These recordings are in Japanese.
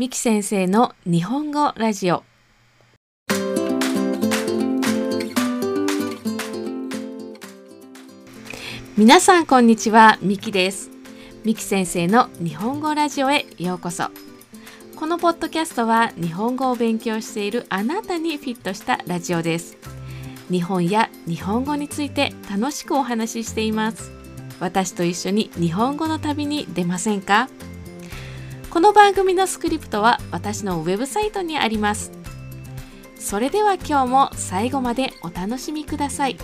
美希先生の日本語ラジオ。皆さんこんにちは、美希です。美希先生の日本語ラジオへようこそ。このポッドキャストは日本語を勉強しているあなたにフィットしたラジオです。日本や日本語について楽しくお話ししています。私と一緒に日本語の旅に出ませんか？この番組のスクリプトは私のウェブサイトにあります。それでは今日も最後までお楽しみください。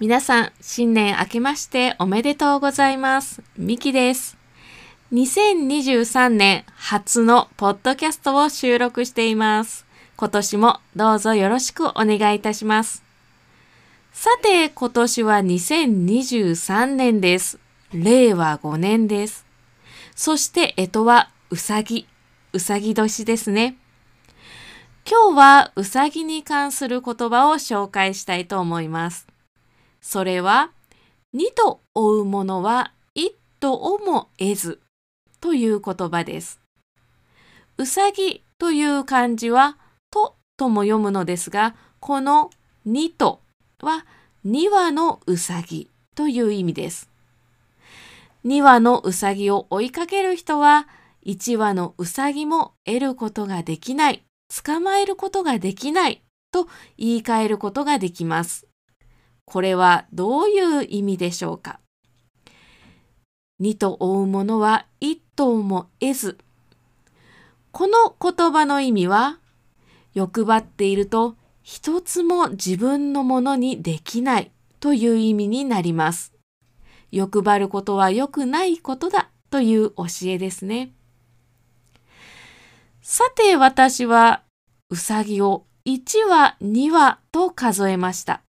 皆さん、新年明けましておめでとうございます。ミキです。2023年初のポッドキャストを収録しています。今年もどうぞよろしくお願いいたします。さて、今年は2023年です。令和5年です。そして、干支はうさぎ年ですね。今日はうさぎに関する言葉を紹介したいと思います。それは、二と追うものは一とをも得ずという言葉です。うさぎという漢字はとも読むのですが、この2とは2羽のうさぎという意味です。2羽のうさぎを追いかける人は1羽のうさぎも得ることができない、捕まえることができないと言い換えることができます。これはどういう意味でしょうか？2と追うものは1とも得ず。この言葉の意味は、欲張っていると一つも自分のものにできないという意味になります。欲張ることは良くないことだという教えですね。さて、私はうさぎを1羽2羽と数えました。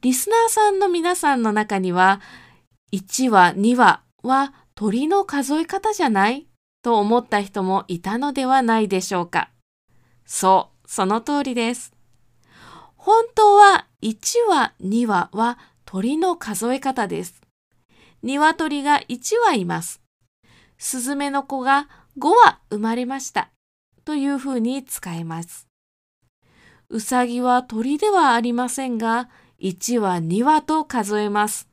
リスナーさんの皆さんの中には、1羽2羽は鳥の数え方じゃないと思った人もいたのではないでしょうか。そう、その通りです。本当は1羽2羽は鳥の数え方です。鶏が1羽います。スズメの子が5羽生まれました。というふうに使えます。うさぎは鳥ではありませんが、1羽2羽と数えます。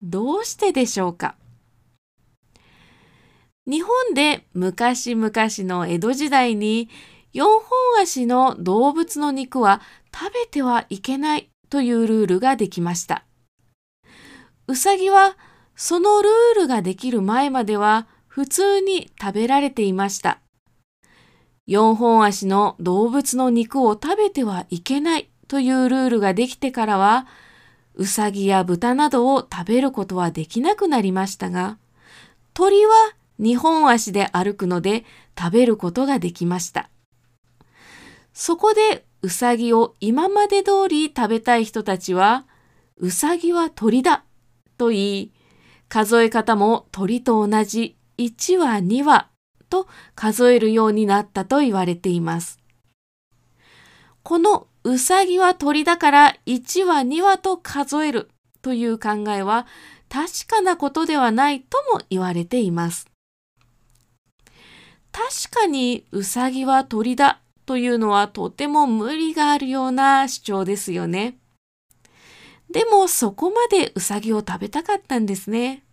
どうしてでしょうか？日本で昔々の江戸時代に、4本足の動物の肉は食べてはいけないというルールができました。うさぎはそのルールができる前までは普通に食べられていました。4本足の動物の肉を食べてはいけないというルールができてからは、うさぎや豚などを食べることはできなくなりましたが、鳥は2本足で歩くので食べることができました。そこでうさぎを今まで通り食べたい人たちは、うさぎは鳥だと言い、数え方も鳥と同じ1羽2羽と数えるようになったと言われています。このうさぎは鳥だから1羽2羽と数えるという考えは確かなことではないとも言われています。確かにうさぎは鳥だというのはとても無理があるような主張ですよね。でもそこまでうさぎを食べたかったんですね。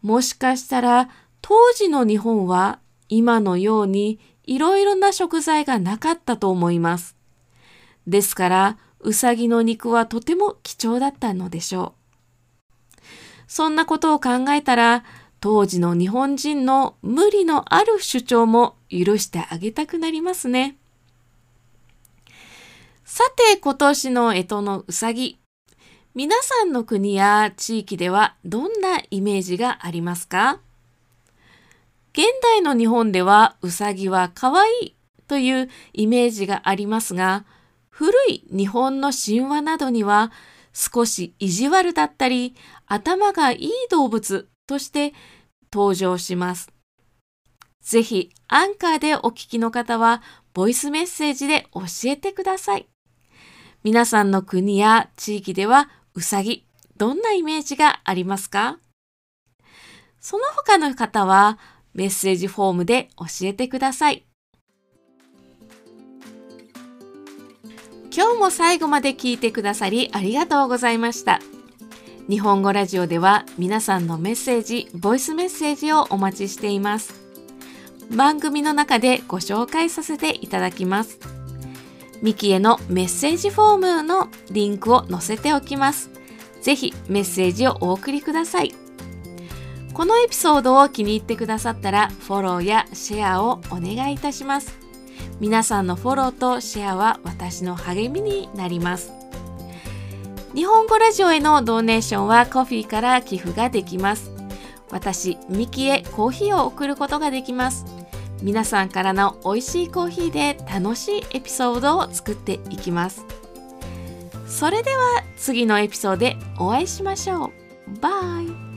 もしかしたら当時の日本は今のようにいろいろな食材がなかったと思います。ですからうさぎの肉はとても貴重だったのでしょう。そんなことを考えたら、当時の日本人の無理のある主張も許してあげたくなりますね。さて、今年の干支のうさぎ。皆さんの国や地域ではどんなイメージがありますか？現代の日本ではうさぎはかわいいというイメージがありますが、古い日本の神話などには少し意地悪だったり、頭がいい動物として登場します。ぜひアンカーでお聞きの方はボイスメッセージで教えてください。皆さんの国や地域ではうさぎ、どんなイメージがありますか？その他の方はメッセージフォームで教えてください。今日も最後まで聞いてくださりありがとうございました。日本語ラジオでは皆さんのメッセージ、ボイスメッセージをお待ちしています。番組の中でご紹介させていただきます。ミキへのメッセージフォームのリンクを載せておきます。ぜひメッセージをお送りください。このエピソードを気に入ってくださったらフォローやシェアをお願いいたします。皆さんのフォローとシェアは私の励みになります。日本語ラジオへのドネーションはコフィーから寄付ができます。私、ミキへコーヒーを送ることができます。皆さんからの美味しいコーヒーで楽しいエピソードを作っていきます。それでは次のエピソードでお会いしましょう。バイ。